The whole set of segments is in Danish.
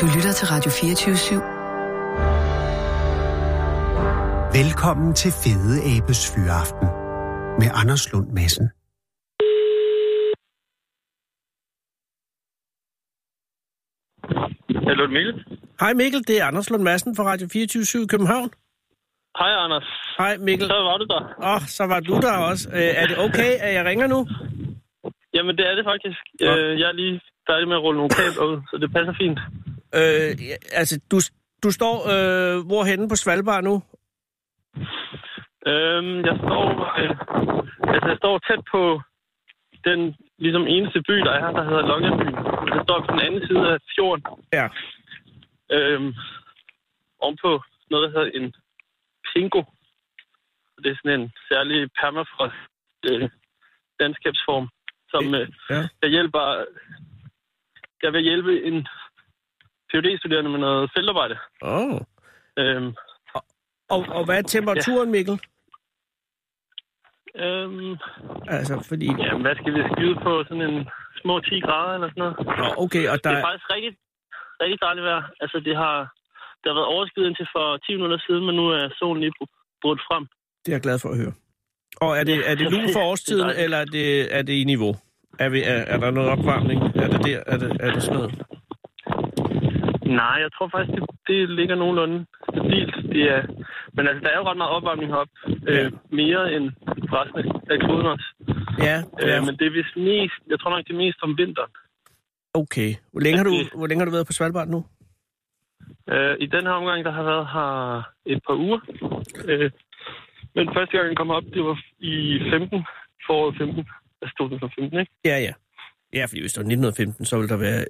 Du lytter til Radio 24/7. Velkommen til Fede Abes Fyraften med Anders Lund Madsen. Hallo Mikkel. Hej Mikkel, det er Anders Lund Madsen fra Radio 24/7 i København. Hej Anders. Hej Mikkel. Så var du der. Så var du der også. Er det okay, at jeg ringer nu? Jamen det er det faktisk. Jeg er lige færdig med at rulle nogle kabler ud, så det passer fint. Du står hvorhenne på Svalbard nu? Jeg står tæt på den ligesom eneste by, der er her, der hedder Longyearbyen. Jeg står på den anden side af fjorden. Ja. Ovenpå noget, der hedder en pingo. Det er sådan en særlig permafrost landskabsform, som jeg vil hjælpe en PhD-studerende med noget feltarbejde. Og hvad er temperaturen, Mikkel? Jamen, hvad skal vi skyde på? Sådan en små 10 grader eller sådan noget. Okay, og der... Det er faktisk rigtig, rigtig dejligt vejr. Altså, det har været overskyet indtil for 10 minutter siden, men nu er solen lige brudt frem. Det er jeg glad for at høre. Og er det lun for årstiden, eller er det i niveau? Er der noget opvarmning? Er det sådan noget? Nej, jeg tror faktisk, det ligger nogenlunde stabilt. Men altså, der er jo ret meget opvarmning heroppe. Mere end resten af kloden også. Men det er vist mest, jeg tror nok det mest om vinteren. Okay. Hvor længe har du været på Svalbard nu? I den her omgang, der har været her et par uger. Men første gang jeg kom op, det var i 15, foråret 15. Der stod den for 15, ikke? Ja. Ja, fordi hvis det var 1915, så ville der være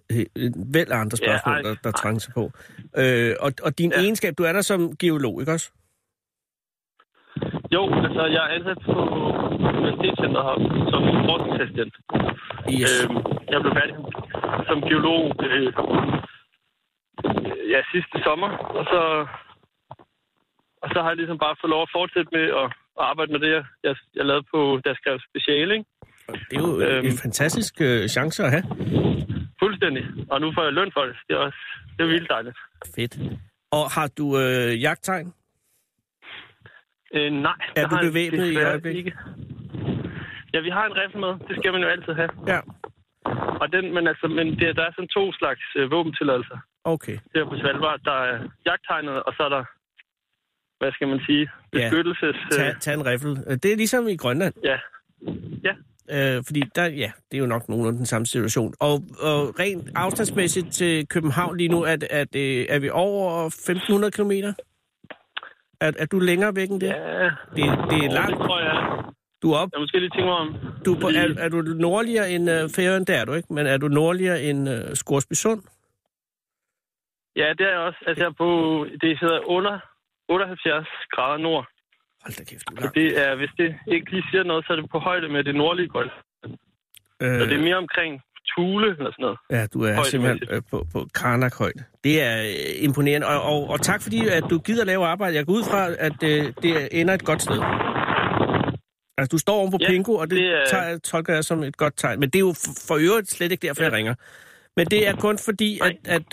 vel andre spørgsmål, der trænger sig på. Og din egenskab, du er der som geolog, ikke også? Jo, altså jeg er ansat på universitetscenter heroppe som forskningsassistent. Yes. Jeg blev færdig som geolog sidste sommer, og så har jeg ligesom bare fået lov at fortsætte med at arbejde med det, jeg lavede på, da jeg skrev speciale, ikke? Det er jo en fantastisk chance at have. Fuldstændig. Og nu får jeg løn for det. Det er vildt dejligt. Fedt. Og har du jagttegn? Nej. Er du bevæbnet i øjeblikket? Ja, vi har en rifle med. Det skal man jo altid have. Ja. Og der er sådan to slags våbentilladelser. Okay. Det er på Svalbard. Der er jagttegnet, og så er der, hvad skal man sige, beskyttelses... Tag en rifle. Det er ligesom i Grønland. Ja. Fordi der, det er jo nok nogenlunde den samme situation. Og rent afstandsmæssigt til København lige nu, er vi over 1.500 kilometer? Er du længere væk end det? Ja. Det er langt. Det tror jeg. Du er op. Jeg måske lige tænke mig om. Er du nordligere end Færøen? Det er du ikke, men er du nordligere end Scoresbysund? Ja, det er jeg også. Altså, det hedder under 78 grader nord. Hold da kæft, hvis det ikke lige siger noget, så er det på højde med det nordlige golf. Så det er mere omkring Thule eller sådan noget. Ja, du er simpelthen på Karnak-højde. Det er imponerende. Og tak fordi, at du gider lave arbejde. Jeg går ud fra, at det ender et godt sted. Altså, du står oven på Pingo, og det tolker jeg som et godt tegn. Men det er jo for øvrigt slet ikke derfor, jeg ringer. Men det er kun fordi, at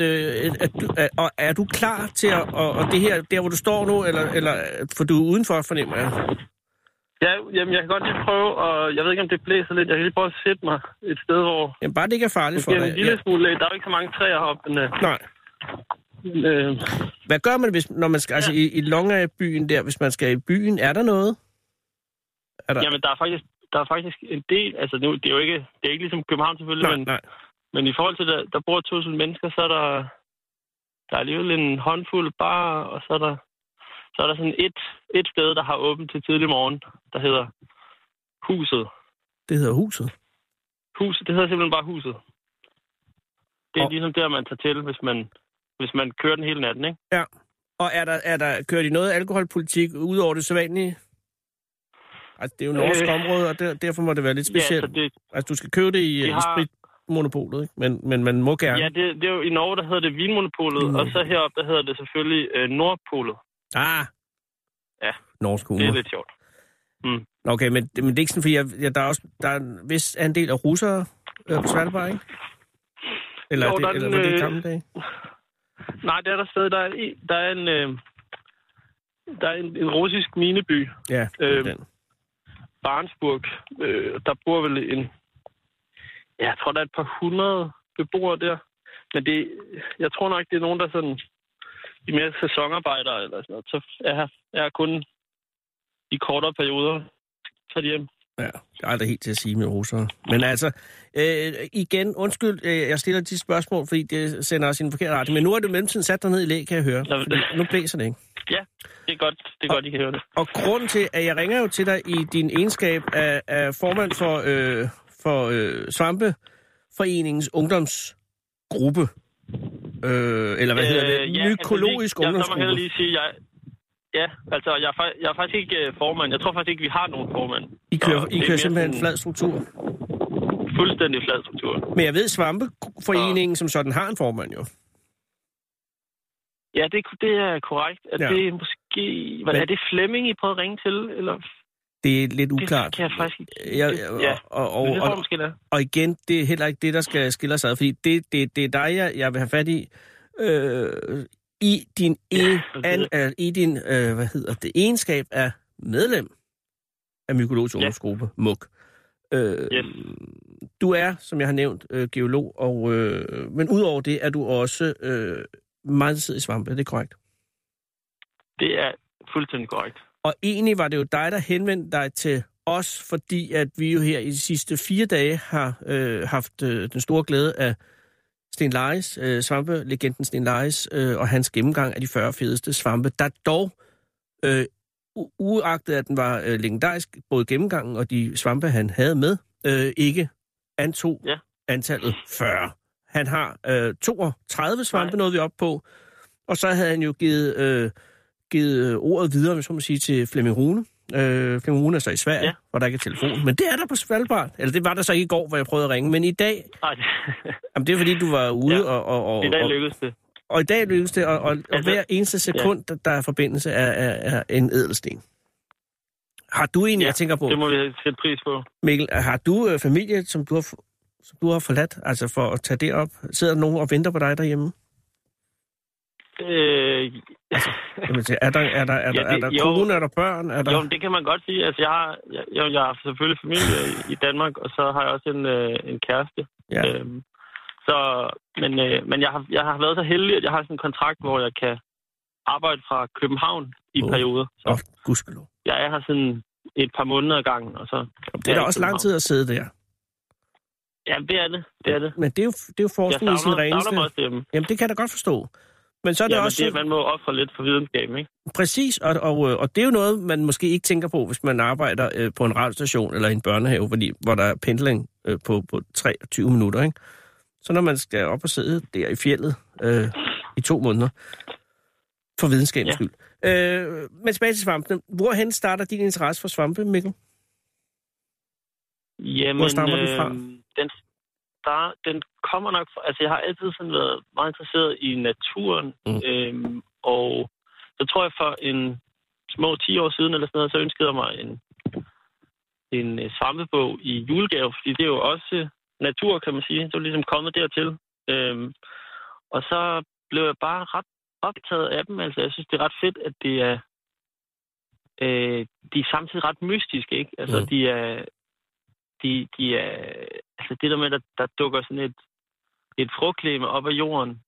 er du klar til at... Og det her, der hvor du står nu, eller for du er udenfor, fornemmer jeg. Ja, jamen, jeg kan godt lige prøve, og jeg ved ikke, om det blæser lidt. Jeg kan lige prøve at sætte mig et sted, hvor... Jamen, bare det ikke er farligt for dig. En lille smule. Der er jo ikke så mange træer heroppe. Nej. Hvad gør man, når man skal... Altså, i Longyearbyen der, hvis man skal i byen, er der noget? Jamen, der er faktisk en del... Altså, nu, det er ikke ligesom København selvfølgelig, nej. Men i forhold til, der bor 1.000 mennesker, så er der er alligevel en håndfuld bar, og så er der sådan et sted, der har åbent til tidlig morgen, der hedder Huset. Det hedder Huset? Huset, det hedder simpelthen bare Huset. Det er ligesom der, man tager til, hvis man kører den hele natten, ikke? Ja. Og kører de noget alkoholpolitik ud over det sædvanlige? Altså, det er jo norsk område, og derfor må det være lidt specielt. Ja, altså, du skal købe det i sprit. Monopolet, ikke? Men man må gerne. Ja, det er jo i Norge, der hedder det Vinmonopolet, og så heroppe, der hedder det selvfølgelig Nordpolet. Ja, norsk humor. Det er lidt sjovt. Mm. Okay, men det er ikke sådan, fordi der er en vis andel af russere på Svalbard, ikke? Eller jo, er det gamle dage? Nej, det er der stadig. Der er en russisk mineby. Ja, Barentsburg. Der bor vel en... Ja, jeg tror, der er et par hundrede beboere der. Men det, jeg tror nok, det er nogen, der sådan... De mere sæsonarbejdere eller sådan noget. Så er kun i kortere perioder tager de hjem. Ja, det er aldrig helt til at sige med russere. Men altså, igen, undskyld, jeg stiller de spørgsmål, fordi det sender os i en forkert retning. Men nu er du mellemtiden sat dig ned i læ, kan jeg høre. Nu blæser det, ikke? Ja, det er godt, I kan høre det. Og grunden til, at jeg ringer jo til dig i din egenskab af formand for, Svampeforeningens ungdomsgruppe. Eller hvad hedder det? Mykologisk Ungdomsgruppe. Ja, der må jeg lige sige, ja, altså, jeg er faktisk ikke formand. Jeg tror faktisk ikke, vi har nogen formand. I kører simpelthen en flad struktur? Fuldstændig flad struktur. Men jeg ved, Svampeforeningen som sådan har en formand jo. Ja, det er korrekt. Er det måske... Men er det Flemming, I prøvede at ringe til? Eller? Det er lidt uklart. Det kan jeg faktisk ikke. Og igen, det er heller ikke det, der skal skille sig ad, fordi det er dig, jeg vil have fat i. I din egenskab af medlem af Mykologisk Ungdomsgruppe, MOK. Du er, som jeg har nævnt, geolog, og, men udover det er du også meget interesseret i svampe, er det korrekt? Det er fuldstændig korrekt. Og egentlig var det jo dig, der henvendte dig til os, fordi at vi jo her i de sidste 4 dage har haft den store glæde af Sten Larris, svampelegenden Sten Larris, og hans gennemgang af de 40 fedeste svampe, der dog, uagtet at den var legendarisk, både gennemgangen og de svampe, han havde med, ikke antog antallet 40. Han har 32 svampe, nåede vi op på, og så havde han jo givet ordet videre, hvis man må sige, til Flemming Rune. Flemming Rune er så i Sverige, hvor der ikke er telefon. Men det er der på Svalbard. Eller det var der så ikke i går, hvor jeg prøvede at ringe. Men i dag... Jamen, det er fordi, du var ude og... I dag lykkedes det. Og i dag lykkedes det, og hver eneste sekund, der er forbindelse, er en ædelsten. Har du egentlig, jeg tænker på... det må vi sætte pris på. Mikkel, har du familie, som du har forladt, altså for at tage det op? Sidder nogen og venter på dig derhjemme? Altså, er der kone, er der børn? Er der... Jo, det kan man godt sige. Altså, jeg har selvfølgelig familie i Danmark, og så har jeg også en kæreste. Ja. Men jeg har været så heldig, at jeg har sådan en kontrakt, hvor jeg kan arbejde fra København i perioder. Åh, gudskelov. Jeg er her sådan et par måneder ad gangen, og så... Det er da også lang tid at sidde der. Ja, det er det. Men det er jo forskning i sin reneste. Jamen, det kan jeg da godt forstå. Men så er det også... man må ofre lidt for videnskaben, ikke? Præcis, og det er jo noget, man måske ikke tænker på, hvis man arbejder på en radiostation eller en børnehave, fordi, hvor der er pendling på 23 minutter, ikke? Så når man skal op og sidde der i fjeldet i 2 måneder, for videnskabens skyld. Men tilbage til svampene. Hvorhen starter din interesse for svampe, Mikkel? Jamen, hvor stammer den fra? Den kommer nok fra... Altså, jeg har altid sådan været meget interesseret i naturen. Og så tror jeg, for en små 10 år siden, eller sådan noget, så ønskede jeg mig en svampebog i julegave, fordi det er jo også natur, kan man sige. Det er ligesom kommet dertil. Og så blev jeg bare ret optaget af dem. Altså, jeg synes, det er ret fedt, at det er... de er samtidig ret mystiske, ikke? Altså, de er... De er, altså det der med, at der dukker sådan et frugtlegeme op af jorden,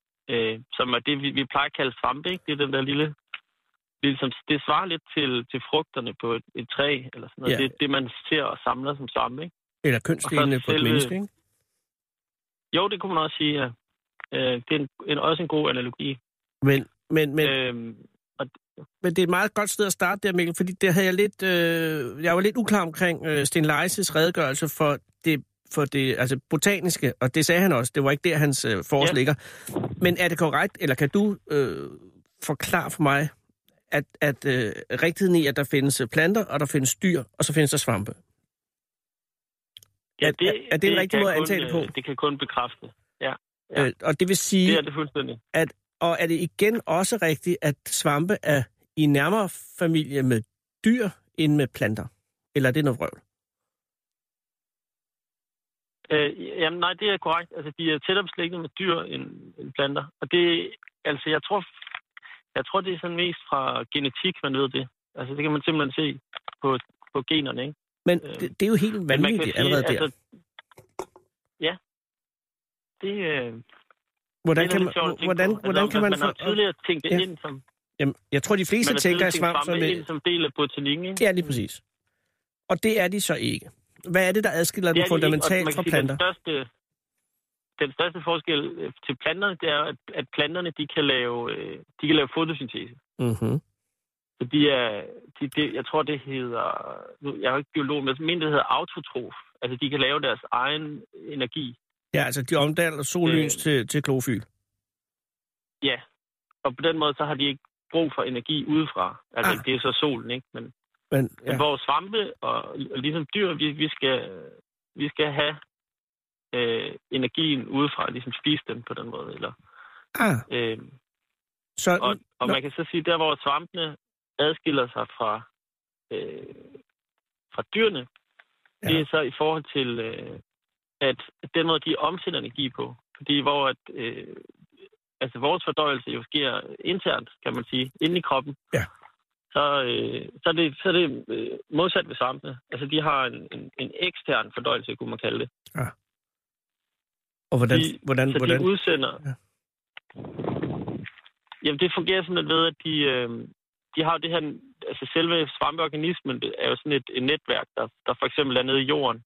som er det, vi plejer at kalde svampe, ikke? Det er den der lille... Ligesom, det svarer lidt til frugterne på et træ, eller sådan noget. Ja. Det man ser og samler som svampe, ikke? Eller kønsdelene på et menneske, ikke? Jo, det kunne man også sige, ja. Det er også en god analogi. Men det er et meget godt sted at starte der, Mikkel, fordi det havde jeg lidt, jeg var lidt uklar omkring Sten Lajs' redegørelse for det altså botaniske, og det sagde han også, det var ikke der, hans forslag ligger. Men er det korrekt, eller kan du forklare for mig, at rigtigheden i, at der findes planter, og der findes dyr, og så findes der svampe? Ja, er det en rigtig måde at antage det på? Det kan kun bekræfte, ja. Og det vil sige, det er det fuldstændig. Og er det igen også rigtigt, at svampe er i nærmere familie med dyr end med planter? Eller er det noget vrøvl? Jamen nej, det er korrekt. Altså, de er tættere beslægtede med dyr end planter. Og det, altså, jeg tror, det er sådan mest fra genetik, man ved det. Altså, det kan man simpelthen se på generne, ikke? Men det er jo helt vanvittigt allerede der. Altså, ja. Det Hvordan kan man man har tidligere tænkt det ind som... Jamen, jeg tror, de fleste tænker svamp som... ind som del af botanikken, ikke? Ja, lige præcis. Og det er de så ikke. Hvad er det, der adskiller dem fundamentalt fra planter? Den største forskel til planterne, det er, at planterne, de kan lave fotosyntese. Mm-hmm. Så jeg tror, det hedder... Jeg er jo ikke biolog, men det hedder autotrof. Altså, de kan lave deres egen energi. Ja, altså, de omdanner sollys til klorofyl. Ja, og på den måde, så har de ikke brug for energi udefra. Altså, det er så solen, ikke? Men hvor svampe og ligesom dyr, vi skal have energien udefra, ligesom spise dem på den måde. Eller. Så man kan så sige, der hvor svampene adskiller sig fra dyrene, det er så i forhold til, at den måde, de omsætter energi på. Fordi hvor altså vores fordøjelse jo sker internt, kan man sige, inde i kroppen. Ja. Så er det modsat ved svampene. Altså, de har en ekstern fordøjelse, kunne man kalde det. Ja. Og hvordan? De udsender... Ja. Jamen, det fungerer simpelthen ved, at de har det her... Altså, selve svampeorganismen er jo sådan et netværk, der for eksempel er nede i jorden.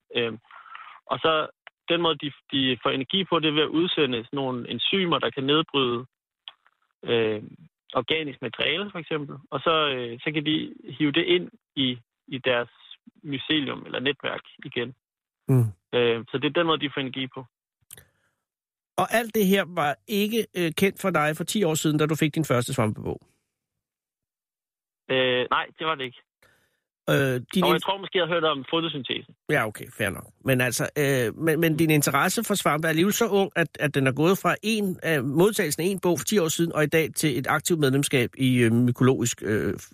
Og så den måde, de får energi på, det er ved at udsende sådan nogle enzymer, der kan nedbryde... organisk materiale, for eksempel, og så kan de hive det ind i deres mycelium eller netværk igen. Mm. Så det er den måde, de får energi på. Og alt det her var ikke kendt for dig for 10 år siden, da du fik din første svampebog? Nej, det var det ikke. Jeg tror måske, jeg har hørt om fotosyntesen. Ja, okay, fair nok. Men, altså, men din interesse for svampe er alligevel så ung, at den er gået fra modtagelsen af en bog for 10 år siden, og i dag til et aktivt medlemskab i Mykologisk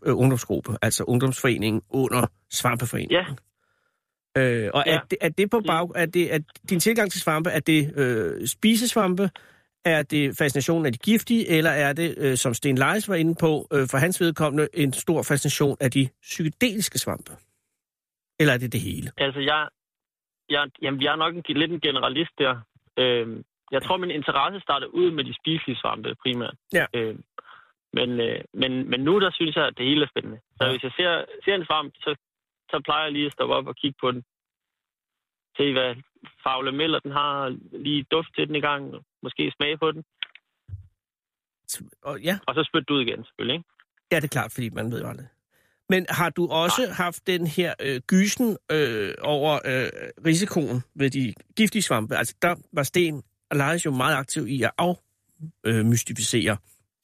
Ungdomsgruppe, altså Ungdomsforeningen under Svampeforeningen. Ja. Er din tilgang til svampe, er det spisesvampe? Er det fascinationen af de giftige, eller er det, som Sten Lajs var inde på, for hans vedkommende, en stor fascination af de psykedeliske svampe? Eller er det det hele? Altså, jeg er nok lidt en generalist der. Jeg tror, min interesse starter ud med de spiselige svampe primært. Ja. Men nu, der synes jeg, at det hele er spændende. Så hvis jeg ser en svamp, så plejer jeg lige at stoppe op og kigge på den. Se, hvad faglemelder den har, lige duft til den i gang, måske smage på den. Ja. Og så spytte du ud igen, selvfølgelig, ikke? Ja, det er klart, fordi man ved jo aldrig. Men har du også haft den her gysen over risikoen ved de giftige svampe? Altså, der var Sten Lajs jo meget aktiv i at afmystificere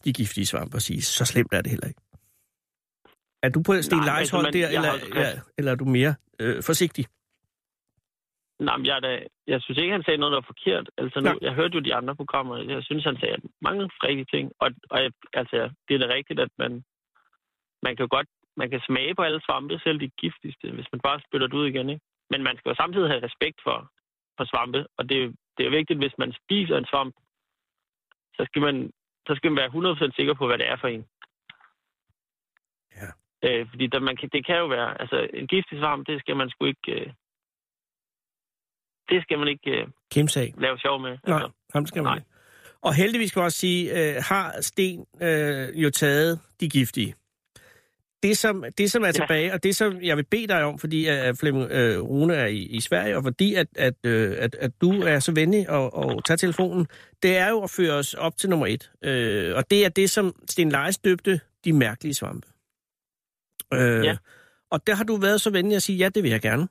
de giftige svampe og sige, så slemt er det heller ikke. Er du på Sten Lajs hold der, eller er du mere forsigtig? Nej, men jeg synes ikke, han sagde noget, der var forkert. Altså, nu, jeg hørte jo de andre programmer, og jeg synes, han sagde mange rigtige ting. Og det er da rigtigt, at man kan smage på alle svampe, selv de giftigste, hvis man bare spytter det ud igen, ikke? Men man skal jo samtidig have respekt for svampe, og det er vigtigt, hvis man spiser en svamp, så skal man være 100% sikker på, hvad det er for en. Ja. Fordi det kan jo være... Altså, en giftig svamp, det skal man sgu ikke... Det skal man ikke lave sjov med. Altså. Nej, ham skal man ikke. Og heldigvis skal man også sige, har Sten jo taget de giftige. Det, som er tilbage, og det, som jeg vil bede dig om, fordi Flemming Rune er i Sverige, og fordi at du er så venlig og tager telefonen, det er jo at føre os op til nummer 1. Og det er det, som Sten Lajs døbte, de mærkelige svampe. Og der har du været så venlig at sige, ja, det vil jeg gerne.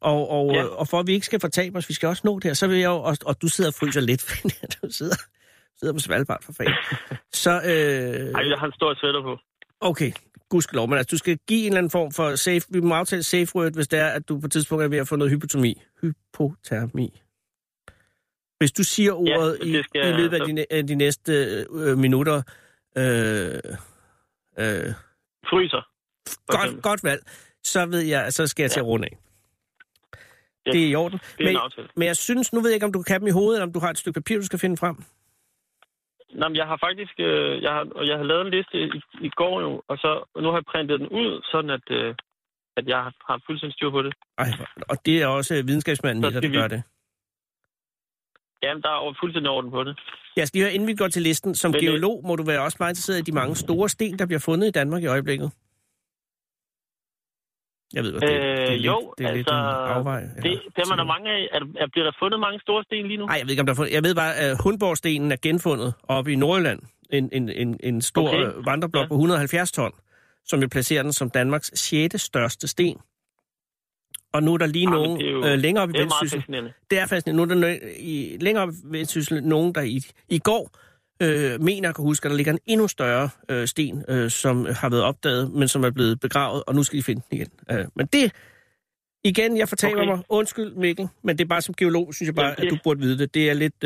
Og for at vi ikke skal fortabe os, vi skal også nå det her, så vil jeg jo, og du sidder og fryser lidt, fordi du sidder på Svalbard for fanden. Ej, jeg har en stor sweater på. Okay, gudskelov, men altså, du skal give en eller anden form for safe, vi må aftale safe word, hvis det er, at du på et tidspunkt er ved at få noget hypotermi. Hvis du siger ordet i løbet af de næste minutter... fryser. Godt valg. Så skal jeg til at runde af. Ja, det er i orden. Det er en aftale. Men jeg synes, nu ved jeg ikke, om du kan dem i hovedet, eller om du har et stykke papir, du skal finde frem. Nej, men jeg har faktisk, jeg har lavet en liste i går jo, og så nu har jeg printet den ud, sådan at jeg har fuldstændig styr på det. Ej, og det er også videnskabsmanden, der gør det. Jamen, der er fuldstændig orden på det. Jeg skal lige høre, inden vi går til listen. Som geolog må du være også meget interesseret i de mange store sten, der bliver fundet i Danmark i øjeblikket. Jeg ved, det er lidt en afvej, der mange af. Bliver der fundet mange store sten lige nu? Nej, jeg ved ikke, om der er fundet. Jeg ved bare, at Hundborgstenen er genfundet oppe i Nordjylland. En stor vandreblok på 170 ton, som jo placerer den som Danmarks 6. største sten. Og nu er der lige nogen længere op i Vendsyssel. Det er fascinerende. Nu er der længere op i Vendsyssel nogen, der i går mener at kunne huske, at der ligger en endnu større sten, som har været opdaget, men som er blevet begravet, og nu skal de finde den igen. Men det, igen, jeg fortaber mig. Undskyld, Mikkel, men det er bare som geolog, synes jeg bare, at du burde vide det. Det er lidt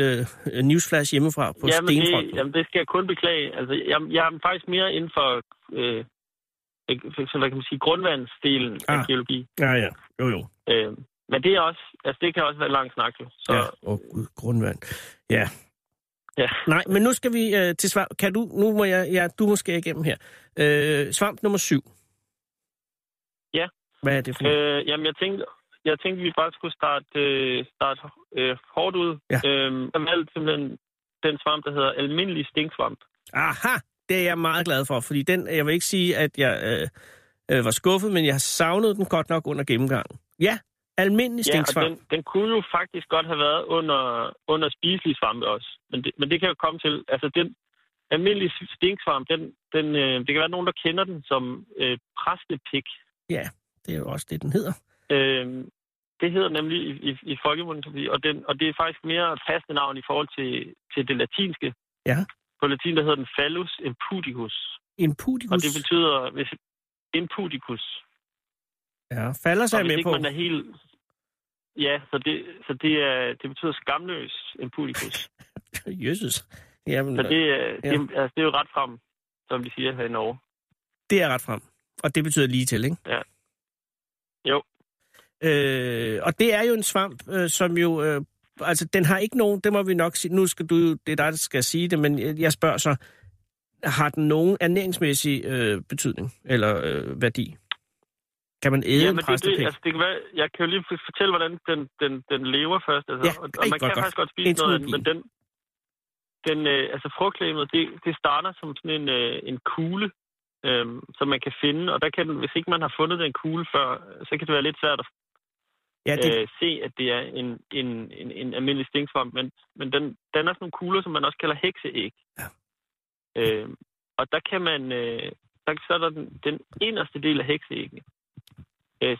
newsflash hjemmefra på stenfronten. Jamen, det skal jeg kun beklage. Altså, jeg er faktisk mere inden for... hvad kan man sige, grundvandsdelen af geologi. Ja, ja. Jo. Men det er også, altså det kan også være langt snak, jo. Så... Ja, gud, grundvand. Ja. Ja. Nej, men nu skal vi til svamp. Kan du, nu må jeg, du må skære igennem her. Svamp nummer 7. Ja. Hvad er det for? Jamen, jeg tænkte, vi bare skulle starte hårdt ud. Ja. Simpelthen den svamp, der hedder almindelig stinksvamp. Aha! Det er jeg meget glad for, fordi den, jeg vil ikke sige, at jeg var skuffet, men jeg savnede den godt nok under gennemgangen. Ja, almindelig stinksvamp. Ja, og den kunne jo faktisk godt have været under spiselige svampe også. Men det kan jo komme til, altså den almindelige stinksvamp, det kan være nogen, der kender den som præstepik. Ja, det er jo også det, den hedder. Det hedder nemlig i folkemunden, og det er faktisk mere passende navn i forhold til det latinske. Ja. På latin, der hedder den Fallus impudicus. Impudicus? Og det betyder... Impudicus. Ja, falder sig med på. Man er helt... Ja, så det betyder skamløs impudicus. Jesus. Jamen, så det er jo ret frem, som de siger her i Norge. Det er ret frem. Og det betyder lige til, ikke? Ja. Jo. Og det er jo en svamp, som jo... altså, den har ikke nogen, det må vi nok sige, nu skal du, det er dig, der skal sige det, men jeg spørger så, har den nogen ernæringsmæssig betydning eller værdi? Kan man æde en præstepik? Altså, det kan være, jeg kan jo lige fortælle, hvordan den lever først, altså, ja, og man kan faktisk godt spise noget, men altså frugtlegemet, det starter som sådan en kugle, som man kan finde, og der kan den, hvis ikke man har fundet den kugle før, så kan det være lidt svært at se, at det er en almindelig stinksvamp, men den er sådan nogle kugler, som man også kalder hekseæg. Ja. Og der kan man... så er der den inderste del af hekseæggene,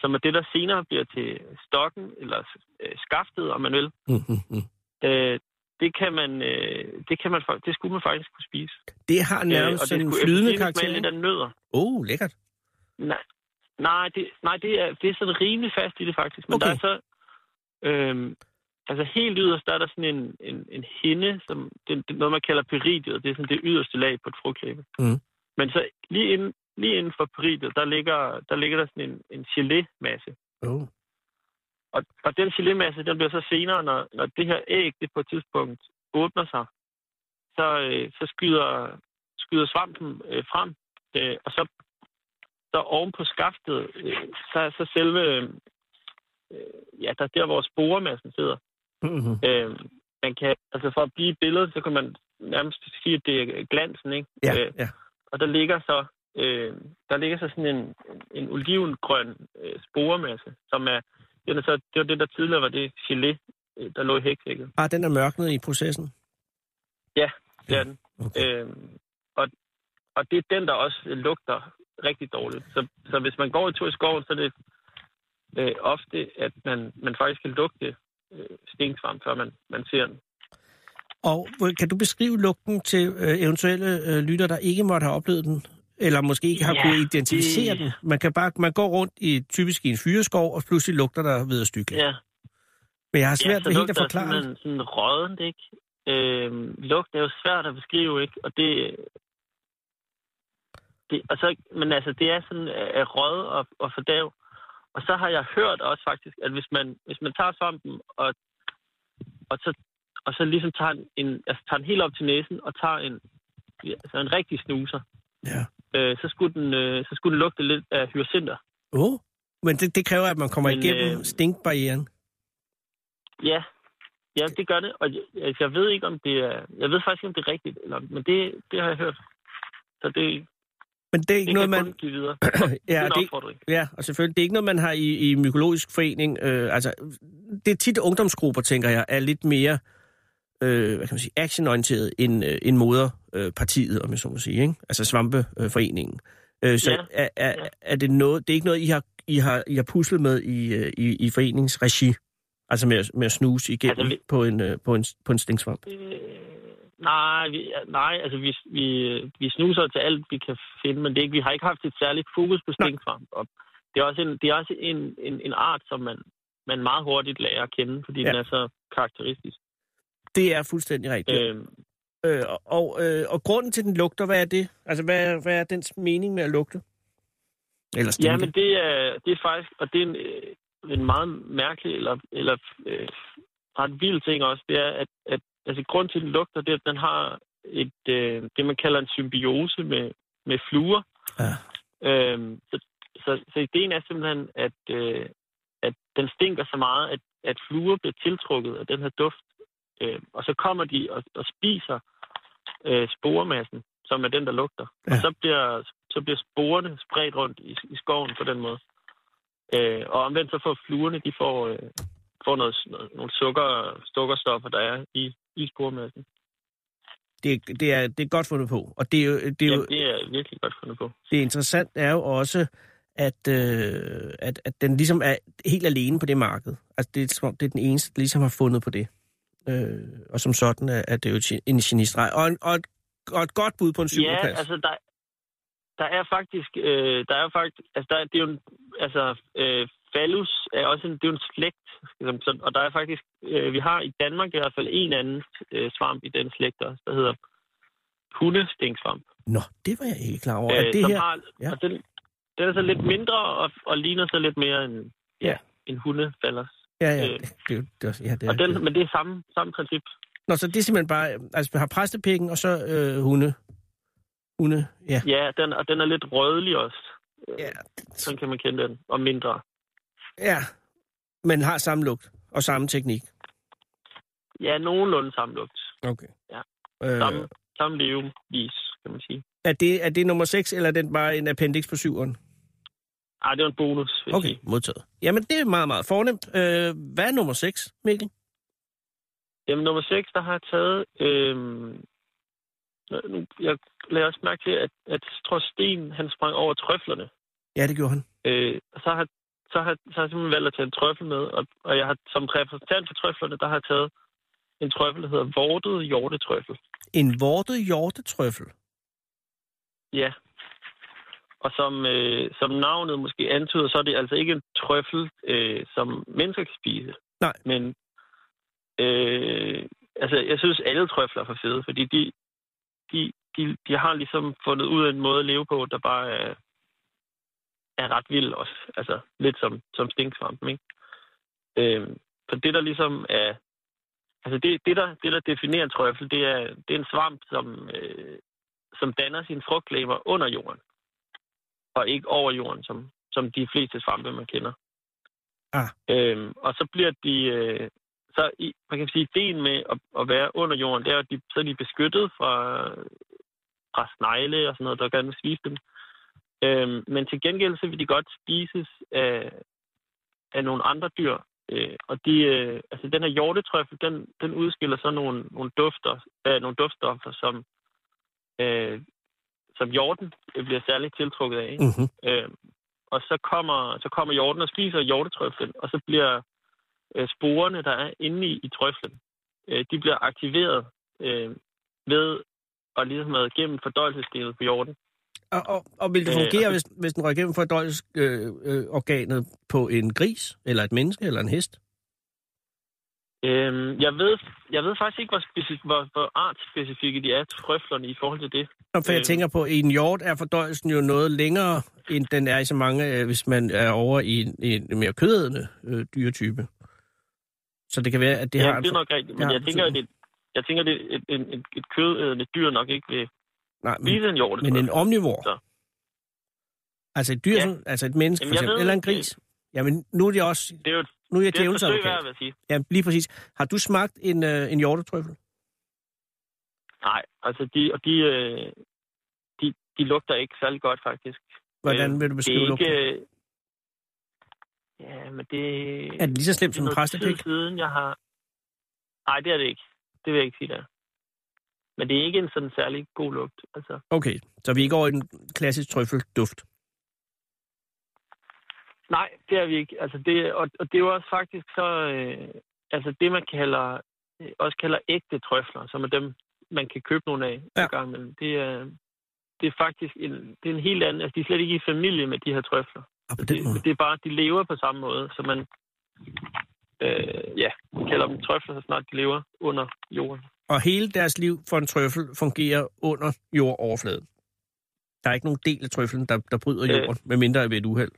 som er det, der senere bliver til stokken, eller skaftet, om man vil. Det skulle man faktisk kunne spise. Det har nærmest en flydende karakter. Med lidt af nødder. Lækkert. Nej, det er sådan rimelig fast i det faktisk. Men der er så... altså helt yderst, der er der sådan en hinde, som det er noget, man kalder peridiet. Det er sådan det yderste lag på et frugtlæbe. Mm. Men så lige inden for peridiet, der ligger der sådan en gelé-masse. Og den gelé-masse, den bliver så senere, når det her æg, det på et tidspunkt åbner sig, så skyder svampen frem, og så... Der oven på skaftet, så selve, der hvor sporemassen sidder. Mm-hmm. Man kan, altså for at blive i billedet, så kan man nærmest sige, at det er glansen, ikke? Ja. Og der ligger så, sådan en olivengrøn sporemasse, som er, det var det, der tidligere var det gelé, der lå i hækækket. Den er mørknet i processen? Ja, det er den. Okay. Og det er den, der også lugter rigtig dårligt. Så hvis man går en tur i skoven, så er det ofte, at man faktisk kan lugte stinksvamp, før man ser den. Og kan du beskrive lugten til eventuelle lytter, der ikke måtte have oplevet den, eller måske ikke har kunnet identificere den? Man går rundt i typisk i en fyreskov, og pludselig lugter der ved at stykke. Ja. Men jeg har svært ved helt at forklare. Ja, så lugter sådan rådent, ikke? Lugt er jo svært at beskrive, ikke? Og det... Det, og så, men altså, det er sådan rød og fordav, Og så har jeg hørt også faktisk, at hvis man tager svampen og så ligesom tager den helt op til næsen og tager en rigtig snuser, ja. så skulle den lugte lidt af hyacinter. Men det kræver, at man kommer igennem stinkbarrieren. Ja, det gør det. Og jeg ved ikke, om det er, jeg ved faktisk ikke, om det er rigtigt, men det har jeg hørt. Så det. Men det er ikke noget, man... Ja, og selvfølgelig. Det er ikke noget, man har i Mykologisk Forening. Altså, det er tit ungdomsgrupper, tænker jeg, er lidt mere actionorienteret end moderpartiet, om jeg så må sige, ikke? Altså Svampeforeningen. Er det noget... Det er ikke noget, I har puslet med i foreningsregi? Altså med at snuse igennem altså, på en stinksvamp? Nej, vi snuser til alt, vi kan finde, men vi har ikke haft et særligt fokus på stinksvamp. Det er også en art, som man meget hurtigt lærer at kende, fordi den er så karakteristisk. Det er fuldstændig rigtigt. Og grunden til, den lugter, hvad er det? Altså, hvad er dens mening med at lugte? Eller stinke? Ja, men det er faktisk, og det er en meget mærkelig, eller ret vild ting også, det er, at altså, grund til, den lugter, det er, at den har det, man kalder en symbiose med fluer. Ja. Så ideen er simpelthen, at den stinker så meget, at fluer bliver tiltrukket af den her duft. Og så kommer de og spiser sporemassen, som er den, der lugter. Ja. Og så bliver sporene spredt rundt i skoven på den måde. Og omvendt så får fluerne, de får... for nogle sukkerstoffer, der er i sporemassen. Det er godt fundet på. Og det er virkelig godt fundet på. Det interessant er jo også, at den ligesom er helt alene på det marked. Altså det er den eneste, der ligesom har fundet på det. Og som sådan er det jo en genistreg. Og et godt bud på en cykelplads. Ja, altså Fallus er også det er jo en slægt, og der er faktisk, vi har i Danmark i hvert fald en anden svamp i den slægt også, der hedder hundestinksvamp. Nå, det var jeg ikke klar over. Den er så lidt mindre og ligner så lidt mere en hundefallers. Men det er samme princip. Nå, så det er simpelthen bare, altså vi har præstepikken og så hunde. Ja, og den er lidt rødlig også. Ja. Sådan kan man kende den, og mindre. Ja, men har samme lugt og samme teknik. Ja, nogenlunde samme lugt. Okay. Ja. Samme levevis, kan man sige. Er det nummer 6, eller er den bare en appendix på 7'eren? Nej, det er en bonus. Okay, modtaget. Jamen, det er meget, meget fornemt. Hvad er nummer 6, Mikkel? Jamen, nummer 6, der har jeg taget... jeg lagde også mærke til, at Sten, han sprang over trøflerne. Ja, det gjorde han. Så har jeg simpelthen valgt at tage en trøffel med, og jeg har som repræsentant for trøflerne, der har jeg taget en trøffel, der hedder vortet hjortetrøffel. En vortet hjortetrøffel? Ja. Og som navnet måske antyder, så er det altså ikke en trøffel, som mennesker kan spise. Nej. Men jeg synes, alle trøfler er for fede, fordi de har ligesom fundet ud af en måde at leve på, der bare er ret vild også. Altså lidt som stinksvampen, ikke? For det, der ligesom er... Altså det der definerer en trøffel, det er en svamp, som danner sine frugtlegemer under jorden. Og ikke over jorden, som de fleste svampe, man kender. Ah. Og så bliver de... man kan sige, ideen med at være under jorden, det er, at så er de beskyttet fra snegle og sådan noget, der gerne vil spise dem. Men til gengæld, så vil de godt spises af nogle andre dyr. Den her hjortetrøffel, den udskiller så nogle duftstoffer, som hjorten bliver særligt tiltrukket af. Mm-hmm. Og så kommer hjorten og spiser hjortetrøffelen, og så bliver sporene, der er inde i trøflen, de bliver aktiveret ved at ligesom have gennem fordøjelsessystemet på hjorten. Og vil det fungere, hvis den røg gennem fordøjelsesorganet på en gris, eller et menneske, eller en hest? Jeg ved faktisk ikke, hvor artspecifikke de er, frøflerne, i forhold til det. For jeg tænker på, at i en hjort er fordøjelsen jo noget længere, end den er i så mange, hvis man er over i en mere kødædende dyretype. Så det kan være, at det har... Ja, det er nok rigtigt, men jeg tænker, at et kødædende dyr nok ikke vil spise en hjort. Men en omnivor? Så. Altså et dyr, altså et menneske, for eksempel, eller en gris? Jamen, nu er det også... Det er jo nu er jeg djævelser. Det er et forsøg, jeg sige. Jamen, lige præcis. Har du smagt en hjortetrøffel? Nej, altså de lugter ikke særlig godt, faktisk. Hvordan vil du beskrive lugten? Ja, men det... Er det lige så slemt som en præstepik? Nej, det er det ikke. Det vil jeg ikke sige, der. Men det er ikke en sådan særlig god lugt, altså. Okay, så vi er ikke over i den klassisk trøffelduft? Nej, det er vi ikke. Altså det er jo også faktisk så... altså det, man kalder, ægte trøfler, som er dem, man kan købe nogle af en gang imellem. Det er faktisk en helt anden... Altså de er slet ikke i familie med de her trøfler. Det er bare, de lever på samme måde, så man kalder dem trøfler, så snart de lever under jorden. Og hele deres liv for en trøffel fungerer under jordoverfladen. Der er ikke nogen del af trøffelen, der bryder jorden, medmindre ved et uheld.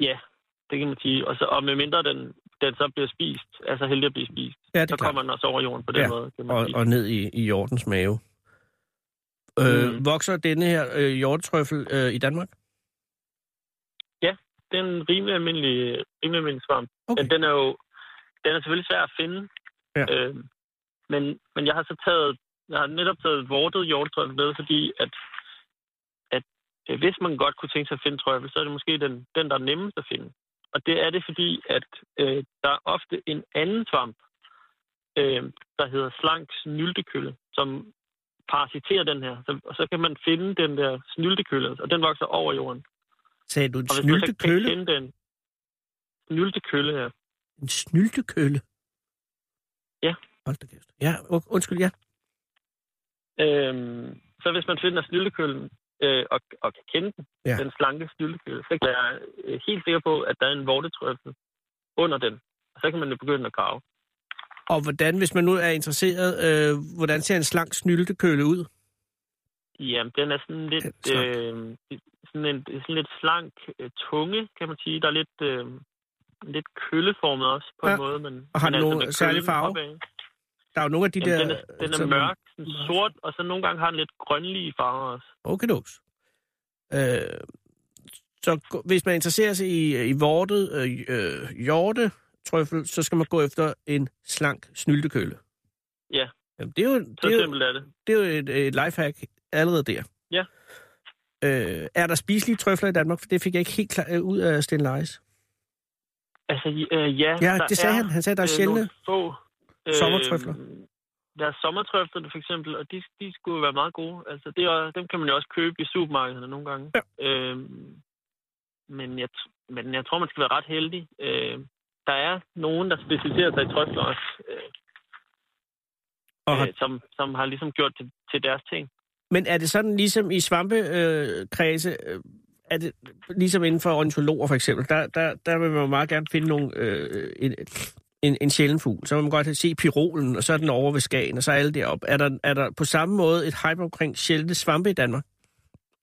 Ja, det kan man sige. Og medmindre den så bliver spist, altså heldig at blive spist, så kommer den også over jorden på den måde. Og ned i hjortens mave. Vokser denne her hjortetrøffel i Danmark? Ja, det er en rimelig almindelig svamp. Okay. Men den er selvfølgelig svær at finde. Ja. Men jeg har så netop taget vortet hjortetrøffel med, fordi at hvis man godt kunne tænke sig at finde trøffel, så er det måske den der er nemmest at finde. Og det er det, fordi at der er ofte en anden svamp, der hedder slanks snyltekølle, som parasiterer den her. Og så kan man finde den der snyltekølle, og den vokser over jorden. Sagde du en snyltekølle? Snyltekølle, ja. En snyltekølle? Ja. Hold da kæft. Ja, undskyld, ja. Så hvis man finder snyltekøllen, og kan kende den, den slanke snyltekølle, så kan jeg helt sikker på, at der er en vortetrøffel under den. Og så kan man jo begynde at grave. Og hvordan, hvis man nu er interesseret, hvordan ser en slank snyltekølle ud? Jamen, den er sådan lidt sådan lidt slank tunge, kan man sige. Der er lidt kølleformet også, på en måde. Men, og har den nogen særlig farve? Opad. Der er jo nogle af de den er mørk, sådan sort, og så nogle gange har den lidt grønlige farver også. Okay, dos. Så hvis man interesserer sig i vortet hjortetrøffel, så skal man gå efter en slank snyltekølle. Ja. Jamen, det er jo, det er jo et lifehack allerede der. Ja. Er der spiselige trøfler i Danmark? For det fik jeg ikke helt klart ud af Sten Lajs. Altså, ja. Ja, det sagde han. Han sagde, der er sjældne. Sommertrøfler? Der er sommertrøfler, for eksempel, og de skulle være meget gode. Altså, dem kan man jo også købe i supermarkederne nogle gange. Ja. Men jeg tror, man skal være ret heldig. Der er nogen, der specialiserer sig i trøfler også, som har ligesom gjort til deres ting. Men er det sådan ligesom i svampekredse, er det ligesom inden for ornitologer for eksempel, der vil man jo meget gerne finde nogle... En sjælden fugl, så man godt se pirolen, og så er den over ved Skagen, og så er alle deroppe. Er der på samme måde et hype omkring sjældne svampe i Danmark?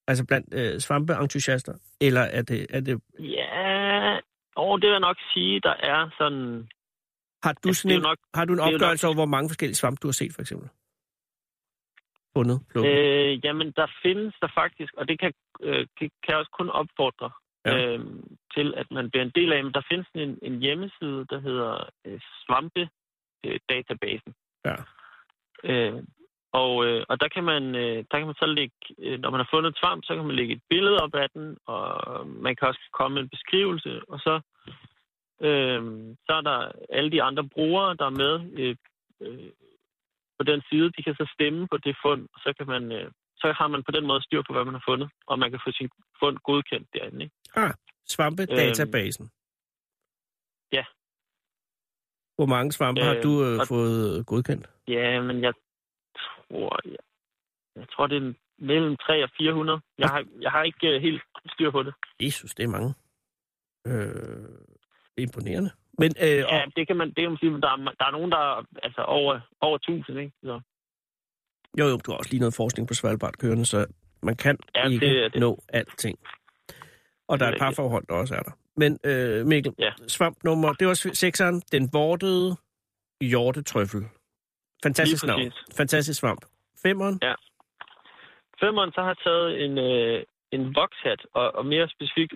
Altså blandt svampeentusiaster? Eller er det... Ja, det vil jeg nok sige, der er sådan... Har du en opgørelse over, hvor mange forskellige svampe du har set, for eksempel? Bundet? Jamen, der findes der faktisk, og det kan jeg også kun opfordre. Ja. Til at man bliver en del af, men der findes en hjemmeside, der hedder Svampe-databasen. Ja. Og der kan man så lægge, når man har fundet et svamp, så kan man lægge et billede op af den, og man kan også komme med en beskrivelse, og så er der alle de andre brugere, der er med på den side, de kan så stemme på det fund, og så kan man... Så har man på den måde styr på, hvad man har fundet, og man kan få sin fund godkendt derinde, ikke? Svampe-databasen. Ja. Hvor mange svampe har du fået godkendt? Ja, men jeg tror, det er mellem 300 og 400. Jeg har ikke helt styr på det. Jesus, det er mange. Det er imponerende. Men, ja, det kan man, det må sige, der er nogen, der er altså, over 1000, ikke? Så. Jo, du har også lige noget forskning på Svalbard kørende, så man kan ikke nå alting. Og der er et par forhold, der også er der. Men Mikkel, svampnummer, det var 6'eren, den vortede hjortetrøffel. Fantastisk navn. Fantastisk svamp. 5'eren? Ja. 5'eren så har taget en vokshat, og mere specifikt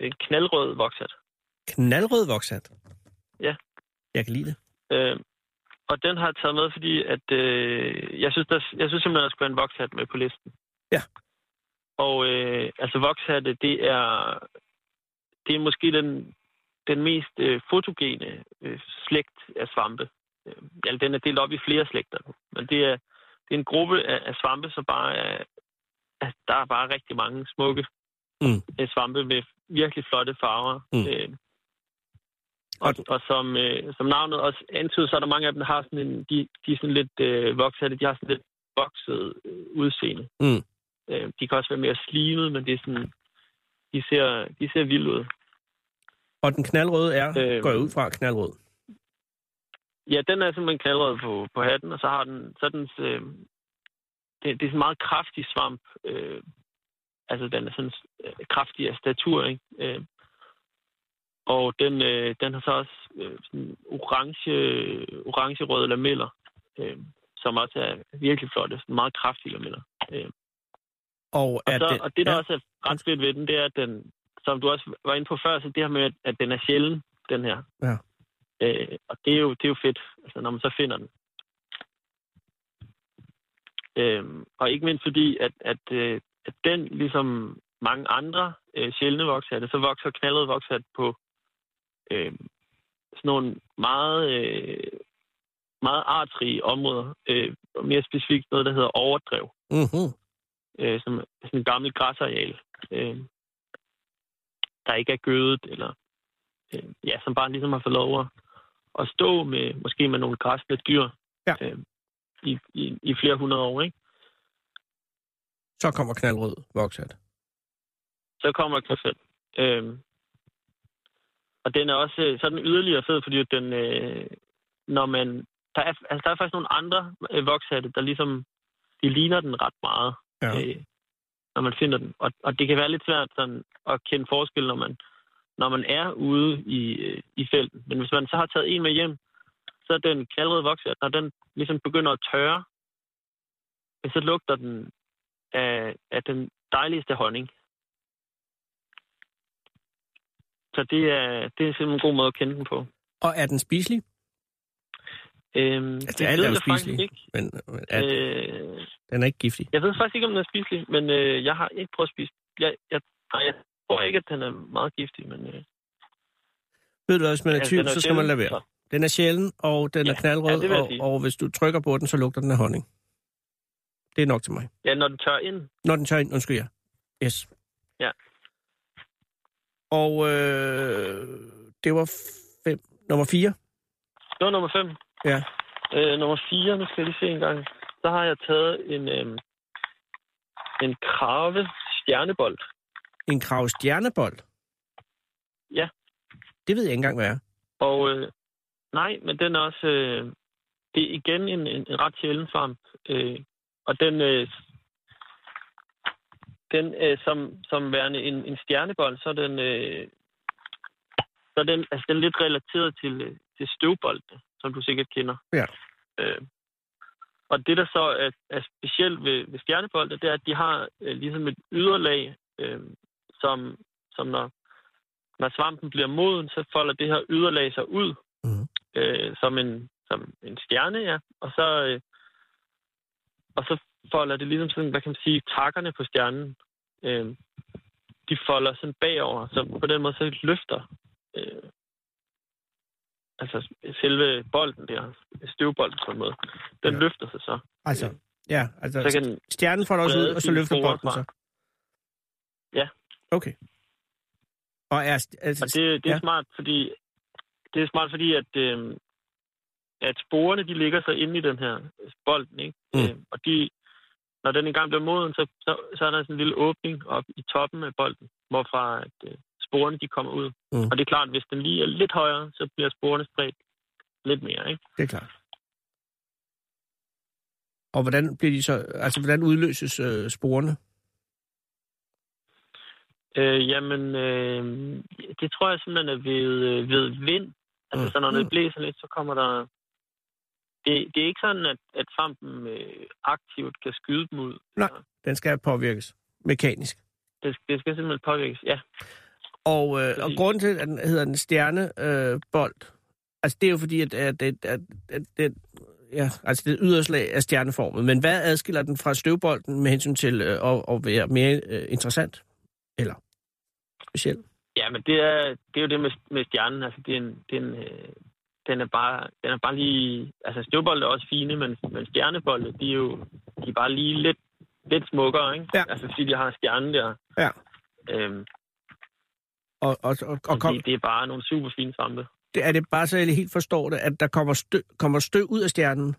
en knaldrød vokshat. Knaldrød vokshat? Ja. Jeg kan lide det. Og den har jeg taget med, fordi at, jeg synes simpelthen, at der skulle være en vokshat med på listen. Ja. Og altså vokshatte, det er måske den mest fotogene slægt af svampe. Altså, den er delt op i flere slægter, men det er en gruppe af svampe, som bare der er bare rigtig mange smukke svampe med virkelig flotte farver. Og som navnet også antyder, så er der mange af dem, der har sådan en, de er sådan lidt vokshatte, de har sådan lidt vokset udseende. De kan også være mere slimet, men det er sådan, de ser vilde ud. Og den knaldrøde går jeg ud fra, knaldrød. Ja, den er simpelthen knaldrød på hatten, og så har den sådan... Det er sådan en meget kraftig svamp. Altså, den er sådan kraftig af statur, ikke? Og den har så også sådan orange-røde lameller, som også er virkelig flotte. Sådan meget kraftige lameller. Og det, der også er ret fedt ved den, det er, at den, som du også var inde på før, så det her med, at den er sjælden, den her. Ja. Og det er jo fedt, altså, når man så finder den. Og ikke mindst fordi, at den, ligesom mange andre sjældne vokshatte, så vokser knaldrød vokshat på sådan nogle meget, meget artrige områder. Og mere specifikt noget, der hedder overdrev. Uh-huh. Som sådan et gammelt græsareal, der ikke er gødet, eller som bare ligesom har fået lov at stå med, måske med nogle græsne dyr i flere hundrede år, ikke? Så kommer knaldrød vokshat. Så kommer knaldrød. Og den er også sådan yderligere fed, fordi den, der er faktisk nogle andre vokshatte, der ligesom, de ligner den ret meget. Ja. Når man finder den. Og det kan være lidt svært sådan, at kende forskel, når man er ude i felten. Men hvis man så har taget en med hjem, så er den knaldrøde vokshat, når den ligesom begynder at tørre, så lugter den af den dejligste honning. Så det er simpelthen en god måde at kende den på. Og er den spiselig? Altså, det er jo spiselig, men den er ikke giftig. Jeg ved faktisk ikke, om den er spiselig, men jeg har ikke prøvet at spise. Jeg tror ikke, at den er meget giftig, men... Ved du hvad, hvis man er tvivl, så skal man lade være. Den er sjælden, og den er knaldrød, og hvis du trykker på den, så lugter den af honning. Det er nok til mig. Ja, når den tør ind. Undskyld, ja. Yes. Ja. Og det var nummer 4. Det var nummer 5. Ja. Nummer 4, nu skal jeg lige se en gang. Så har jeg taget en krave stjernebold. En krave stjernebold? Ja. Det ved jeg ikke engang, hvad er. Og nej, men den er også... det er igen en ret sjælden svamp. Og den som værende en stjernebold, så er den... den er lidt relateret til støvboldene, som du sikkert kender. Ja. Og det, der så er specielt ved stjernebolde, det er, at de har ligesom et yderlag, som når svampen bliver moden, så folder det her yderlag sig ud, som en stjerne, ja. Og så folder det ligesom sådan, hvad kan man sige, takkerne på stjernen, de folder sådan bagover, så på den måde så løfter altså selve bolden der, støvbolden på en måde, den løfter sig så. Altså, ja, altså så kan stjernen får også ud, og så løfter bolden sig. Ja. Okay. Og det er smart, fordi at at sporene, de ligger så inde i den her bolden, ikke? Og når den engang bliver moden, så er der sådan en lille åbning op i toppen af bolden, hvorfra at sporene de kommer ud. Mm. Og det er klart, at hvis den lige er lidt højere, så bliver sporene spredt lidt mere, ikke? Det er klart. Og hvordan bliver de så, altså hvordan udløses sporene? Jamen, det tror jeg simpelthen er ved vind. Altså, så når det blæser lidt, så kommer der... Det er ikke sådan, at svampen aktivt kan skyde dem ud. Nej, den skal påvirkes mekanisk. Det skal simpelthen påvirkes, ja. Og grunden til, at den hedder en stjernebold, altså det er jo fordi, at det yderslag er stjerneformet. Men hvad adskiller den fra støvbolden med hensyn til at være mere interessant? Eller specielt? Ja, men det er jo det med stjernen. Altså, den er bare lige... Altså, støvbolde er også fine, men stjernebolde, de er bare lige lidt smukkere, ikke? Ja. Altså, fordi de har stjernen der. Ja. Det er bare nogle super fine svampe. Er det bare så, jeg helt forstår det, at der kommer støv ud af stjernen?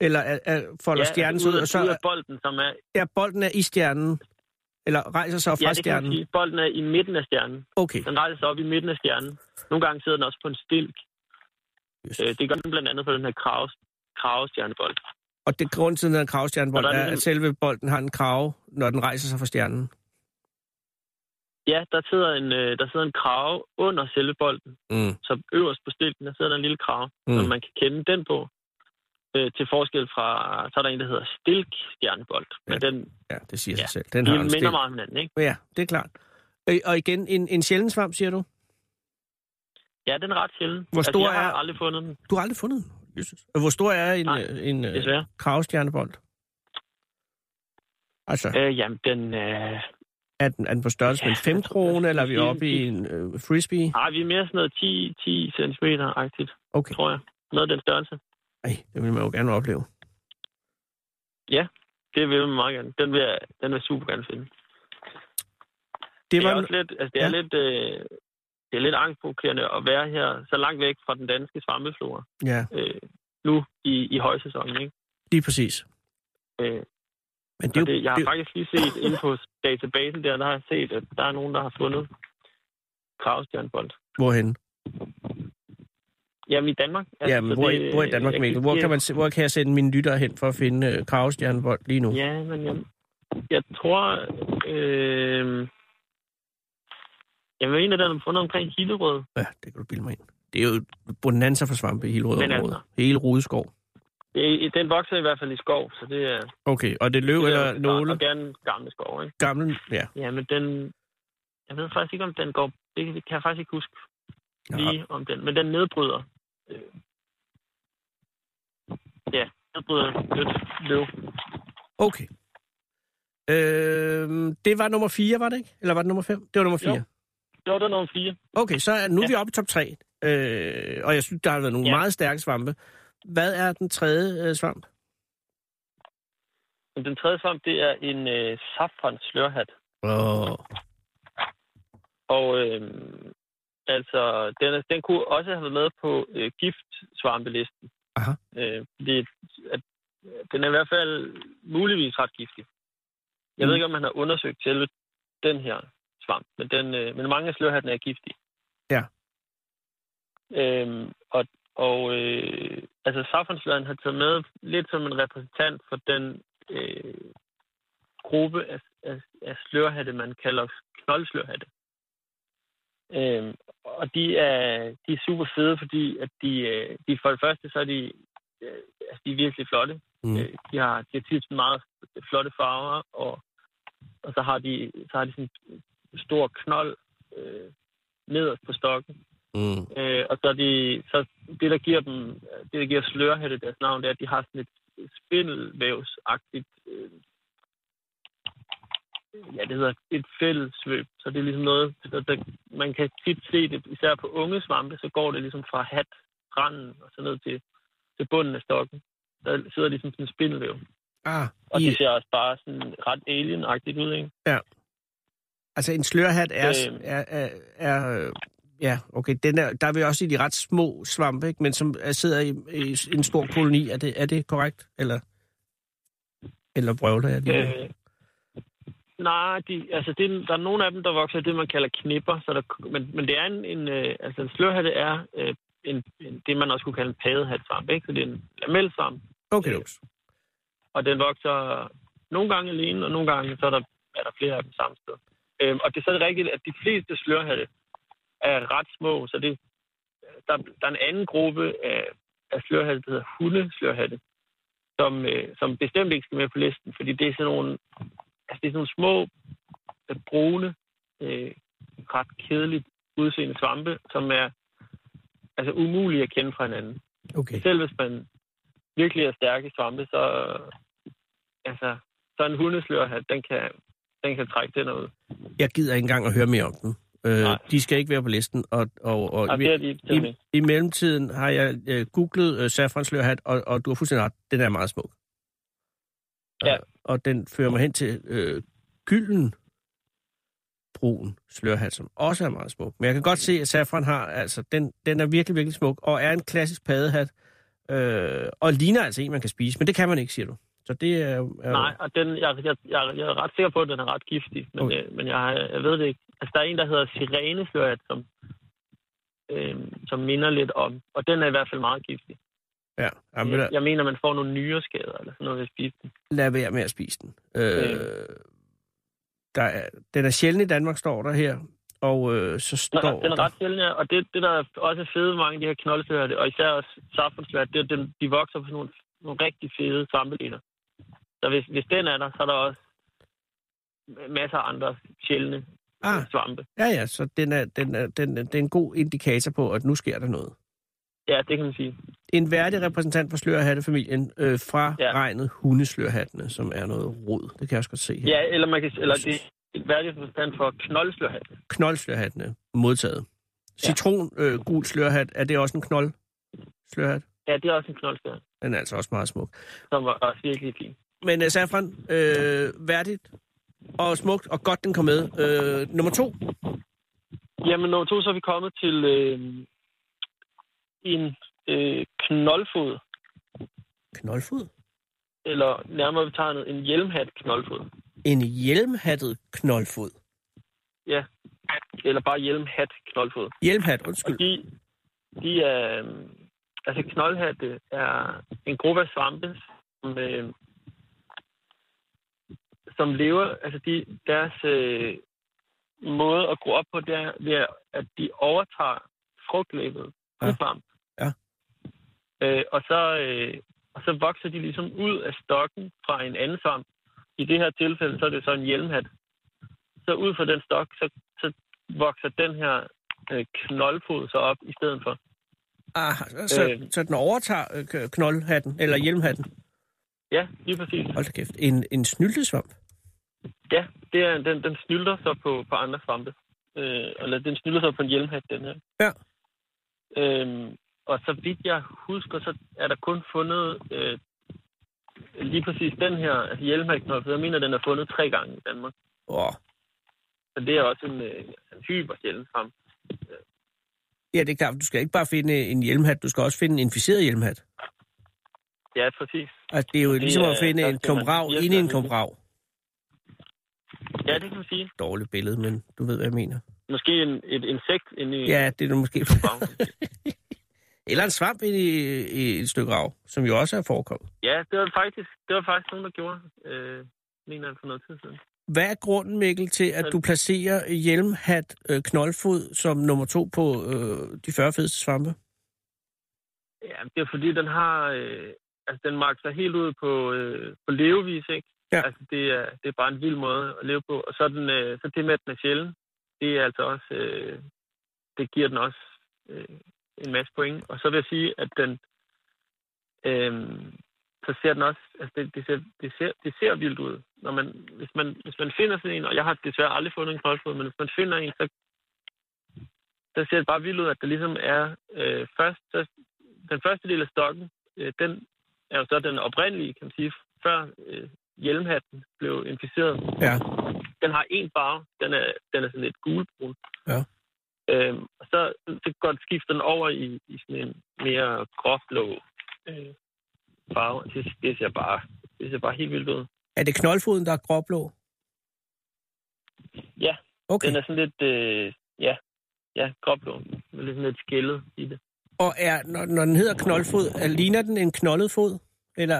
Eller folder stjernen ud, og så... Ja, bolden, som er... Ja, bolden er i stjernen. Eller rejser sig fra stjernen? Ja, bolden er i midten af stjernen. Okay. Den rejser sig op i midten af stjernen. Nogle gange sidder den også på en stilk. Det gør den blandt andet på den her kravestjernebold. Og det grund til den her kravestjernebold er, at selve bolden har en krave, når den rejser sig fra stjernen? Ja, der sidder en krave under selve bolden. Mm. Så øverst på stilken, der sidder der en lille krave, som man kan kende den på. Til forskel fra, så er der en, der hedder stilkstjernebold. Men det siger sig selv. Den har en minder meget om hinanden, ikke? Ja, det er klart. Og igen, en sjælden svamp, siger du? Ja, den er ret sjælden. Hvor stor altså, jeg har aldrig fundet den. Du har aldrig fundet den? Jesus. Hvor stor er en kravstjernebold? Altså, jamen, den... Er den på størrelse med en 5 krone, eller er vi oppe i en frisbee? Nej, vi er mere sådan noget 10 centimeter-agtigt, okay. Tror jeg. Noget af den størrelse. Ej, det vil man jo gerne opleve. Ja, det vil man meget gerne. Den vil jeg super gerne finde. Det er lidt angstprovokerende at være her så langt væk fra den danske svampeflora. Ja. Nu i højsæsonen, ikke? Lige præcis. Men jeg har faktisk lige set inde på databasen der har jeg set, at der er nogen, der har fundet kravstjernebold. Hvorhenne? Jamen i Danmark. Altså, jamen, hvor i Danmark, Mikkel? Hvor kan jeg sende mine lyttere hen for at finde kravstjernebold lige nu? Ja, men jeg tror... jeg ved en af dem, der har fundet omkring Hillerød. Ja, det kan du bilde mig ind. Det er jo bonanza for svampe i Hillerød området. Hele Rudeskov. Den vokser i hvert fald i skov, så det er... Okay, og det løv eller nåle? Og gerne gamle skov, ikke? Gamle, ja. Ja, men den... Jeg ved faktisk ikke, om den går... Det kan jeg faktisk ikke huske. Lige om den, men den nedbryder. Ja, nedbryder løv. Okay. Det var nummer 4, var det ikke? Eller var det nummer 5? Det var nummer 4. Jo, det var nummer 4. Okay, så nu er vi oppe i top 3. Og jeg synes, der har været nogle meget stærke svampe. Hvad er den tredje svamp? Den tredje svamp, det er en safranslørhat. Og... Altså, den kunne også have været med på giftsvampelisten. Aha. Den er i hvert fald muligvis ret giftig. Jeg ved ikke, om man har undersøgt selv den her svamp, men mange af slørhattene er giftige. Ja. Altså, safranslørhatten har taget med lidt som en repræsentant for den gruppe af slørhatte, man kalder knoldslørhatte. Og de er super fede, fordi at de for det første, så er de er virkelig flotte. Mm. De har tit meget flotte farver, og så har de sådan en stor knold nederst på stokken. Mm. Og så det, der giver dem, det der giver slørhatte deres navn, det er, at de har sådan et spindelvævsagtigt det hedder et fællesvøb, så det er ligesom noget, der, man kan tit se det, især på unge svampe, så går det ligesom fra randen og så ned til bunden af stokken. Der sidder ligesom sådan en spindelvæv. Og det ser også bare sådan ret alien-agtigt ud, ikke? Ja. Altså en slørhat okay, der er vi også i de ret små svampe, ikke? Men som sidder i en stor koloni. Er det korrekt? Eller brøvler jeg lige? Nej, der er nogle af dem, der vokser af det, man kalder knipper. Så der, men det er en slørhatte er det, man også kunne kalde en padehatsvamp, ikke? Så det er en lamelsvamp. Okay. Og den vokser nogle gange alene, og nogle gange så er der flere af dem samme sted. Og det er så rigtigt, at de fleste slørhatte er ret små, så det, der er en anden gruppe af slørhatte, der hedder hundeslørhatte, som bestemt ikke skal med på listen, fordi det er sådan nogle, altså det er sådan nogle små, brune, ret kedeligt udseende svampe, som er altså umulige at kende fra hinanden. Okay. Selv hvis man virkelig er stærke svampe, så så en hundeslørhat, den kan trække den ud. Jeg gider ikke engang at høre mere om den. De skal ikke være på listen, og i mellemtiden har jeg googlet safranslørhat, og du har fuldstændig ret, den er meget smuk. Ja. Og den fører mig hen til gylden brun slørhat, som også er meget smuk. Men jeg kan godt se, at safran har, altså, den er virkelig, virkelig smuk, og er en klassisk padehat, og ligner altså en, man kan spise, men det kan man ikke, siger du. Så det er nej, og den, jeg er ret sikker på, at den er ret giftig, men, okay. men jeg ved det ikke. Altså, der er en, der hedder sireneslørhat, som minder lidt om, og den er i hvert fald meget giftig. Ja. Jamen, jeg mener, man får nogle nyreskader eller sådan noget ved at spise den. Lad være med at spise den. Den er sjældent i Danmark, står der her, og så står der... Den er ret sjældent, ja, og det der også er fede mange af de her knoldslørhatte, og især også safranslørhatte, det er, at de vokser på sådan nogle rigtig fede svampeliner. Så hvis den er der, så er der også masser af andre sjældne svampe. Ja, så den er en god indikator på, at nu sker der noget. Ja, det kan man sige. En værdig repræsentant for slørhattefamilien fra regnet hundeslørhattene, som er noget rod. Det kan jeg også godt se her. Ja, eller det er en værdig repræsentant for knoldslørhattene. Knoldslørhattene, modtaget. Ja. Citrongul slørhat, er det også en knoldslørhat? Ja, det er også en knoldslørhat. Den er altså også meget smuk. Som var også virkelig fin. Men safran, værdigt og smukt, og godt den kom med. Nummer 2? Jamen, nummer 2, så er vi kommet til en knoldfod. Knoldfod? Eller nærmere betegnet en hjelmhat knoldfod. En hjelmhattet knoldfod? Ja, eller bare hjelmhat knoldfod. Hjelmhat, undskyld. Og de er... Altså, knoldhatte er en gruppe af svampe, som lever, altså deres måde at gro op på, det er ved, at de overtager frugtlæbet fra svamp. Ja. Og så vokser de ligesom ud af stokken fra en anden svamp. I det her tilfælde, så er det så en hjelmhat. Så ud fra den stok, så vokser den her knoldfod så op i stedet for. Ah, så den overtager knoldhatten, eller hjelmhatten? Ja, lige præcis. Hold da kæft. En snyldesvamp? Ja, det er, den snylder så på andre svampe. Eller den snylder så på en hjelmhat, den her. Ja. Og så vidt jeg husker, så er der kun fundet lige præcis den her, altså hjelmhatknold. Jeg mener, den er fundet 3 gange i Danmark. Åh. Så det er også en hypersjælden svamp. Ja, det er klart. Du skal ikke bare finde en hjelmhat, du skal også finde en inficeret hjelmhat. Ja, præcis. Altså, det er jo ligesom at finde en komrav inde i en komrav. Ja, det kan man sige. Dårligt billede, men du ved, hvad jeg mener. Måske et insekt inde i... Ja, det er måske... Eller en svamp inde i et stykke rav, som jo også er forekommet. Ja, det var faktisk nogen, der gjorde, mener jeg, for noget tid siden. Hvad er grunden, Mikkel, til, at du placerer hjelmhat knoldfod som nummer 2 på de 40 fedeste svampe? Ja, det er fordi, den har... den marker sig helt ud på levevis, ikke? Ja. Altså, det er bare en vild måde at leve på. Og så, så det med, at den er sjældent, det er altså også... det giver den også en masse point. Og så vil jeg sige, at den... så ser den også, altså det ser vildt ud. Når man, hvis man finder sådan en, og jeg har desværre aldrig fundet en knoldfod, men hvis man finder en, så ser det bare vildt ud, at det ligesom er den første del af stokken, den er jo så den oprindelige, kan man sige, før hjelmhatten blev inficeret. Ja. Den har en farve, den er sådan lidt gulbrun. Ja. Så går det, skifter den over i sådan en mere gråblå farve. Det ser bare helt vildt ud. Er det knoldfoden, der er gråblå? Ja, okay. Den er sådan lidt, gråblå, med lidt skældet i det. Og er, når den hedder knoldfod, ligner den en knoldet fod, eller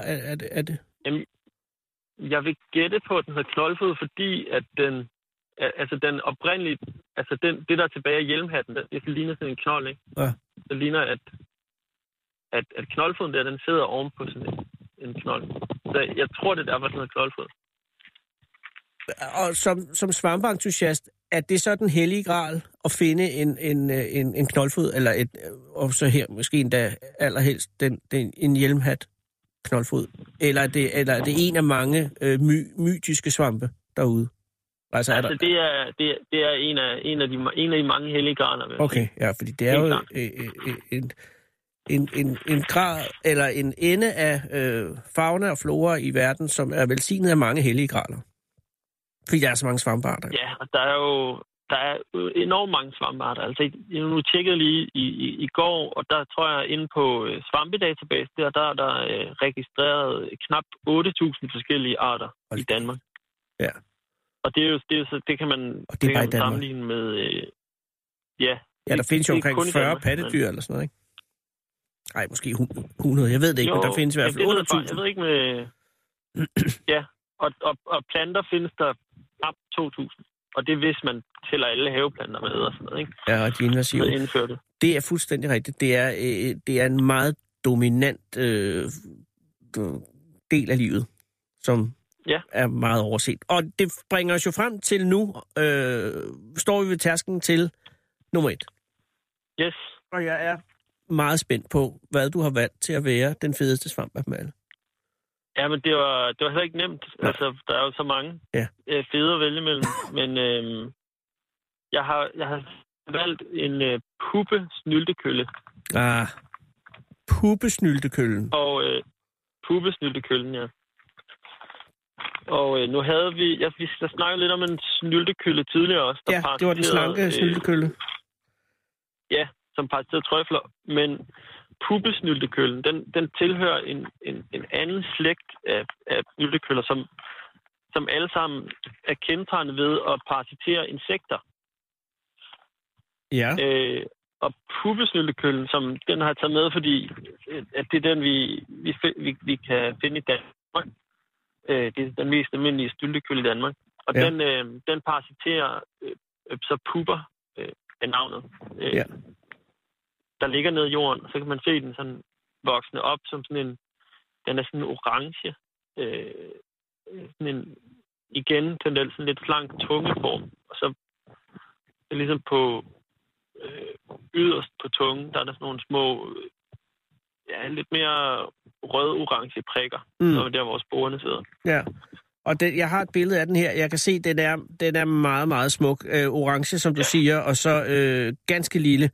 er det? Jamen, jeg vil gætte på, at den hedder knoldfod, fordi at den, altså den oprindelige, altså det der er tilbage af hjelmhatten, det ligner sådan en knold, ikke? Ja. Det ligner, at knoldfoden der, den sidder oven på sådan en knold. Så jeg tror, det der var sådan noget knoldfod. Og som svampeentusiast, er det så den hellige gral at finde en knoldfod, eller og så her måske endda allerhelst en hjelmhat knoldfod? Eller er det en af mange mytiske svampe derude? Altså det er en af de mange hellige graler. Okay, ja, fordi det er jo en grad, eller en ende af fauna og flora i verden, som er velsignet af mange hellige graler. Fordi der er så mange svampearter. Ja, og der er enormt mange svampearter. Altså, jeg nu tjekkede lige i går, og der tror jeg, inde på Svampe-databasen, der er der registreret knap 8.000 forskellige arter i Danmark. Ja. Og det kan man sammenligne med... der findes jo omkring 40 pattedyr eller sådan noget, ikke? Nej, måske 100, jeg ved det ikke, men der findes i hvert fald 8.000. Jeg ved ikke med... ja, og planter findes der knap 2.000. Og det hvis man tæller alle haveplanter med og sådan noget, ikke? Ja, og de invasive. Det er fuldstændig rigtigt. Det er en meget dominant del af livet, som... Ja. Er meget overset. Og det bringer os jo frem til nu, står vi ved tærsklen til nummer 1. Yes. Og jeg er meget spændt på, hvad du har valgt til at være den fedeste svamp af dem alle. Ja, men det var heller ikke nemt. Nej. Altså, der er jo så mange fede at vælge mellem. Men jeg har valgt en puppesnyltekølle. Ah, puppesnyltekøllen. Og puppesnyltekøllen, ja. Og nu havde vi... Jeg snakkede lidt om en snyltekølle tidligere også. Der det var den slanke snyltekølle. Ja, som parasiterede trøfler. Men puppesnyltekøllen, den tilhører en anden slægt af snyltekøller, som alle sammen er kendetegnet ved at parasitere insekter. Ja. Og puppesnyltekøllen, som den har taget med, fordi at det er den, vi kan finde i Danmark. Det er den mest almindelige snyltekølle i Danmark. Og den parasiterer så pupper af navnet. Der ligger nede i jorden, og så kan man se den sådan voksne op som sådan en... Den er sådan en orange. Sådan en... Igen, tendensen lidt slank tungeform. Og så ligesom på... yderst på tungen, der er der sådan nogle små... lidt mere rød-orange prikker, når der vores sporene sidder. Ja, og jeg har et billede af den her. Jeg kan se, den er meget, meget smuk. Orange, som du siger, og så ganske lille.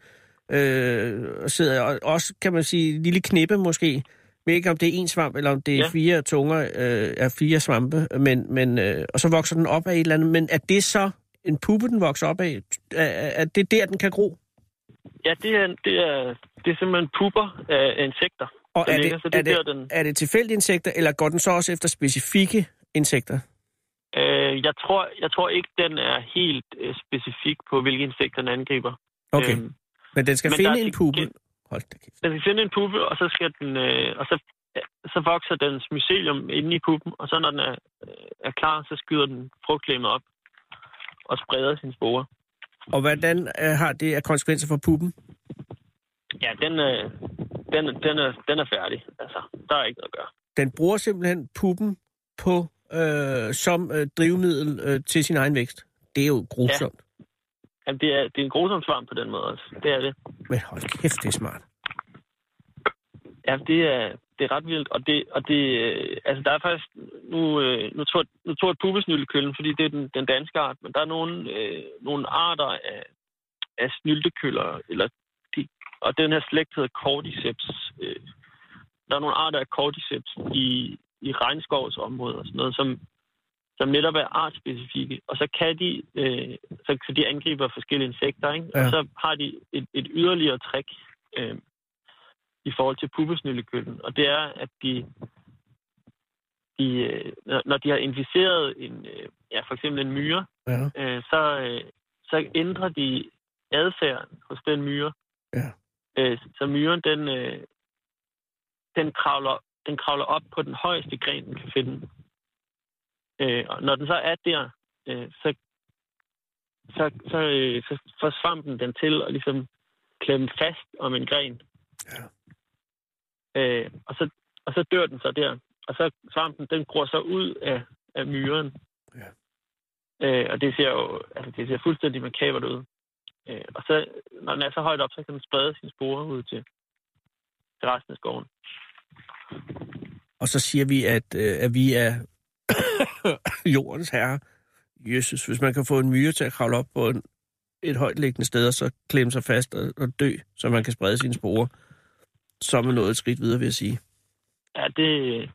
Sidder. Og også, kan man sige, lille knippe måske. Jeg ved ikke, om det er én svamp, eller om det er fire tunger af fire svampe. Men og så vokser den op af et eller andet. Men er det så en puppe, den vokser op af? Er det der, den kan gro? Ja, det er simpelthen pupper af insekter. Og er det tilfældige insekter, eller går den så også efter specifikke insekter? Jeg tror ikke, den er helt specifik på, hvilke insekter den angriber. Okay, men den skal finde en puppe? Hold da kæft. Den skal finde en puppe, og så skal den, og så vokser dens mycelium inde i puppen, og så når den er klar, så skyder den frugtlegemet op og spreder sine sporer. Og hvordan har det af konsekvenser for puppen? Ja, den er færdig. Altså, der er ikke noget at gøre. Den bruger simpelthen puppen på, som drivmiddel til sin egen vækst. Det er jo grusomt. Ja. Jamen, det er en grusom svamp på den måde også. Det er det. Men hold kæft, det er smart. Ja, det er ret vildt. Og der er faktisk... Nu tog jeg puppesnyltekøllen, fordi det er den danske art, men der er nogle arter af snyltekøller, og den her slægt hedder Cordyceps. Der er nogle arter af Cordyceps i regnskovsområder og sådan noget, som netop er artspecifikke. Og så kan de... Så de angriber forskellige insekter, ikke? Ja. Og så har de et yderligere trick... i forhold til puppesnyltekøllen, og det er, at de når de har inficeret en, ja, for eksempel en myre, ja. Så ændrer de adfærden hos den myre. Ja. Så myren, den kravler op på den højeste gren, den kan finde. Og når den så er der, så får svampen den til at ligesom klemme fast om en gren. Ja. Og så dør den så der. Og så svampen, den gror så ud af myren. Ja. Og det ser jo, altså det ser fuldstændig makabert ud. Og så, når den er så højt op, så kan den sprede sine sporer ud til resten af skoven. Og så siger vi, at vi er jordens herre. Jesus, hvis man kan få en myre til at kravle op på et højtliggende sted, og så klemme sig fast og dø, så man kan sprede sine sporer, så er man nået et skridt videre, vil jeg sige. Ja, det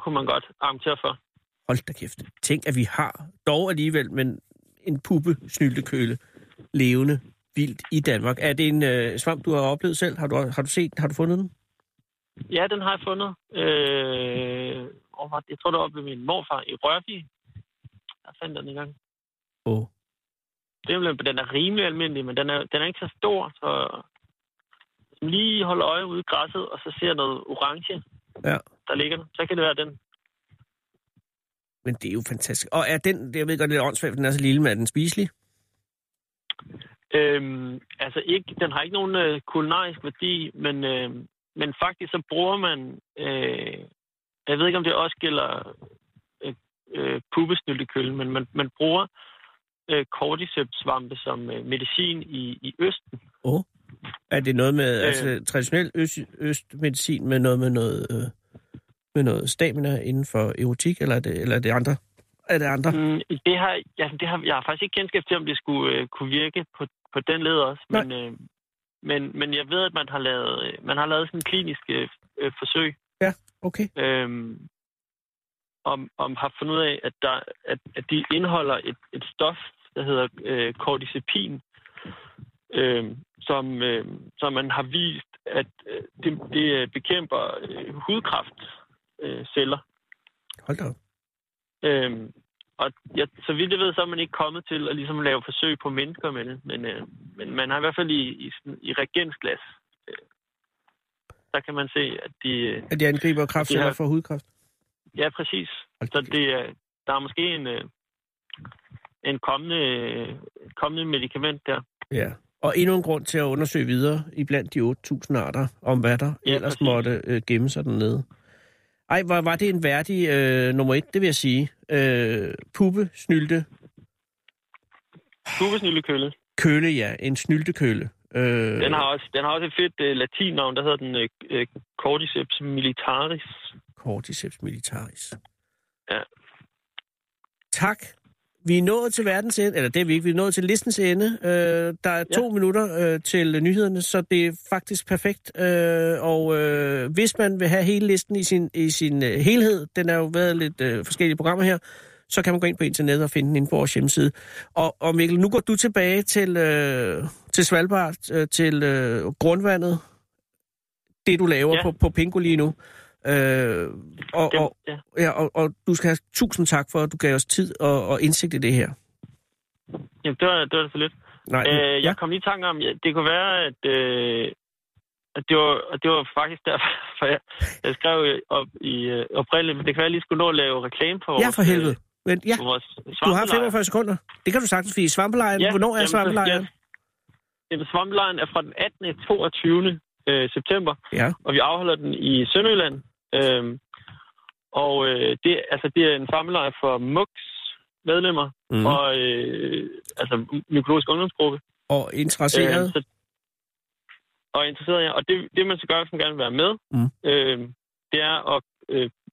kunne man godt argumentere for. Hold da kæft. Tænk, at vi har dog alligevel, men en puppe snyltekøle levende vildt i Danmark. Er det en svamp, du har oplevet selv? Har du set den? Har du fundet den? Ja, den har jeg fundet. Jeg tror, det var oppe ved min morfar i Rørvig. Jeg fandt den engang. Åh. Oh. Den er rimelig almindelig, men den er ikke så stor, så lige holde øje ude i græsset, og så ser noget orange, ja. Der ligger den. Så kan det være den. Men det er jo fantastisk. Og er den, jeg ved godt, det er åndssvagt, den er så lille, men er den spiselig? Altså ikke, den har ikke nogen kulinarisk værdi, men faktisk så bruger man, jeg ved ikke om det også gælder puppesnyltekølle, men man bruger Cordyceps svampe som medicin i Østen. Oh. Er det noget med altså traditionel østmedicin med noget stamina inden for erotik, eller er det andre? Er det andre? Jeg har faktisk ikke kendskab til, om det skulle kunne virke på den led også, men jeg ved, at man har lavet sådan en klinisk forsøg. Ja, okay. Har fundet ud af, at de indeholder et stof, der hedder cordycepin, som man har vist, at det bekæmper hudkræftceller. Hold da op. Så vidt jeg ved, så er man ikke kommet til at ligesom lave forsøg på mennesker med det, men man har i hvert fald i reagensglas, der kan man se, at de angriber kræftceller for hudkræft. Ja, præcis. Så der er måske en kommende medicament der. Ja, og endnu en grund til at undersøge videre iblandt de 8.000 arter, om hvad der ellers måtte gemme sig dernede. Ej, var det en værdig nummer 1, det vil jeg sige. Puppesnyltekølle. Kølle, ja. En snyltekølle. Den har også et fedt latinnavn, der hedder den Cordyceps militaris. Cordyceps militaris. Ja. Tak. Vi er nået til verdens ende, eller det er vi ikke, vi er nået til listens ende. Der er 2 minutter til nyhederne, så det er faktisk perfekt. Og hvis man vil have hele listen i sin helhed, den har jo været lidt forskellige programmer her, så kan man gå ind på internettet og finde den inde på vores hjemmeside. Og Mikkel, nu går du tilbage til Svalbard, til grundvandet. Det, du laver på Pingo lige nu. Og du skal have 1000 tak for, at du gav os tid og indsigt i det her. Jamen, det var så lidt. Nej, jeg kom lige i tanke om, det kunne være, at det var faktisk derfor, jeg skrev op i oprindeligt, men det kan være, at jeg lige skulle nå at lave reklame på vores... Ja, for helvede. Men, ja. Du har 45 sekunder. Det kan du sagtens, fordi svampelejen... Ja, hvornår er svampelejen? Svampelejen er fra den 18. til 22. september, ja. Og vi afholder den i Sønderjylland. Det er en sammenlejr for MOKs medlemmer og Mykologisk Ungdomsgruppe. Og interesseret. Ja. Og det man skal gøre, hvis man gerne vil være med, det er at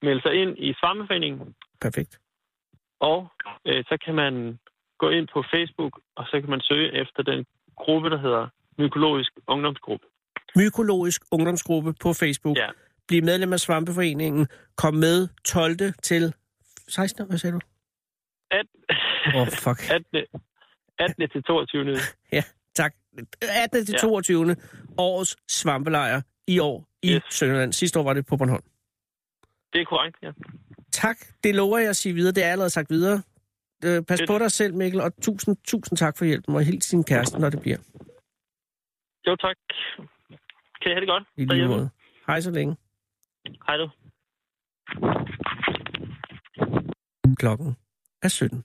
melde sig ind i Svampeforeningen. Perfekt. Og så kan man gå ind på Facebook, og så kan man søge efter den gruppe, der hedder Mykologisk Ungdomsgruppe. Mykologisk Ungdomsgruppe på Facebook. Ja. Bliv medlem af Svampeforeningen. Kom med 12. til 16. Hvad sagde du? 18. til 22. Ja, tak. 18. til 22. Årets svampelejr i år i Sønderjylland. Sidste år var det på Bornholm. Det er korrekt, ja. Tak, det lover jeg at sige videre. Det er allerede sagt videre. Pas på dig selv, Mikkel, og tusind tak for hjælpen, og helt sin kæreste, når det bliver. Jo, tak. Kan I have det godt? I lige måde. Hej så længe. Hej du. Klokken er 17.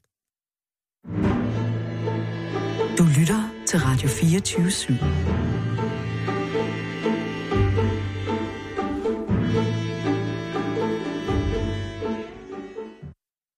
Du lytter til Radio 24/7.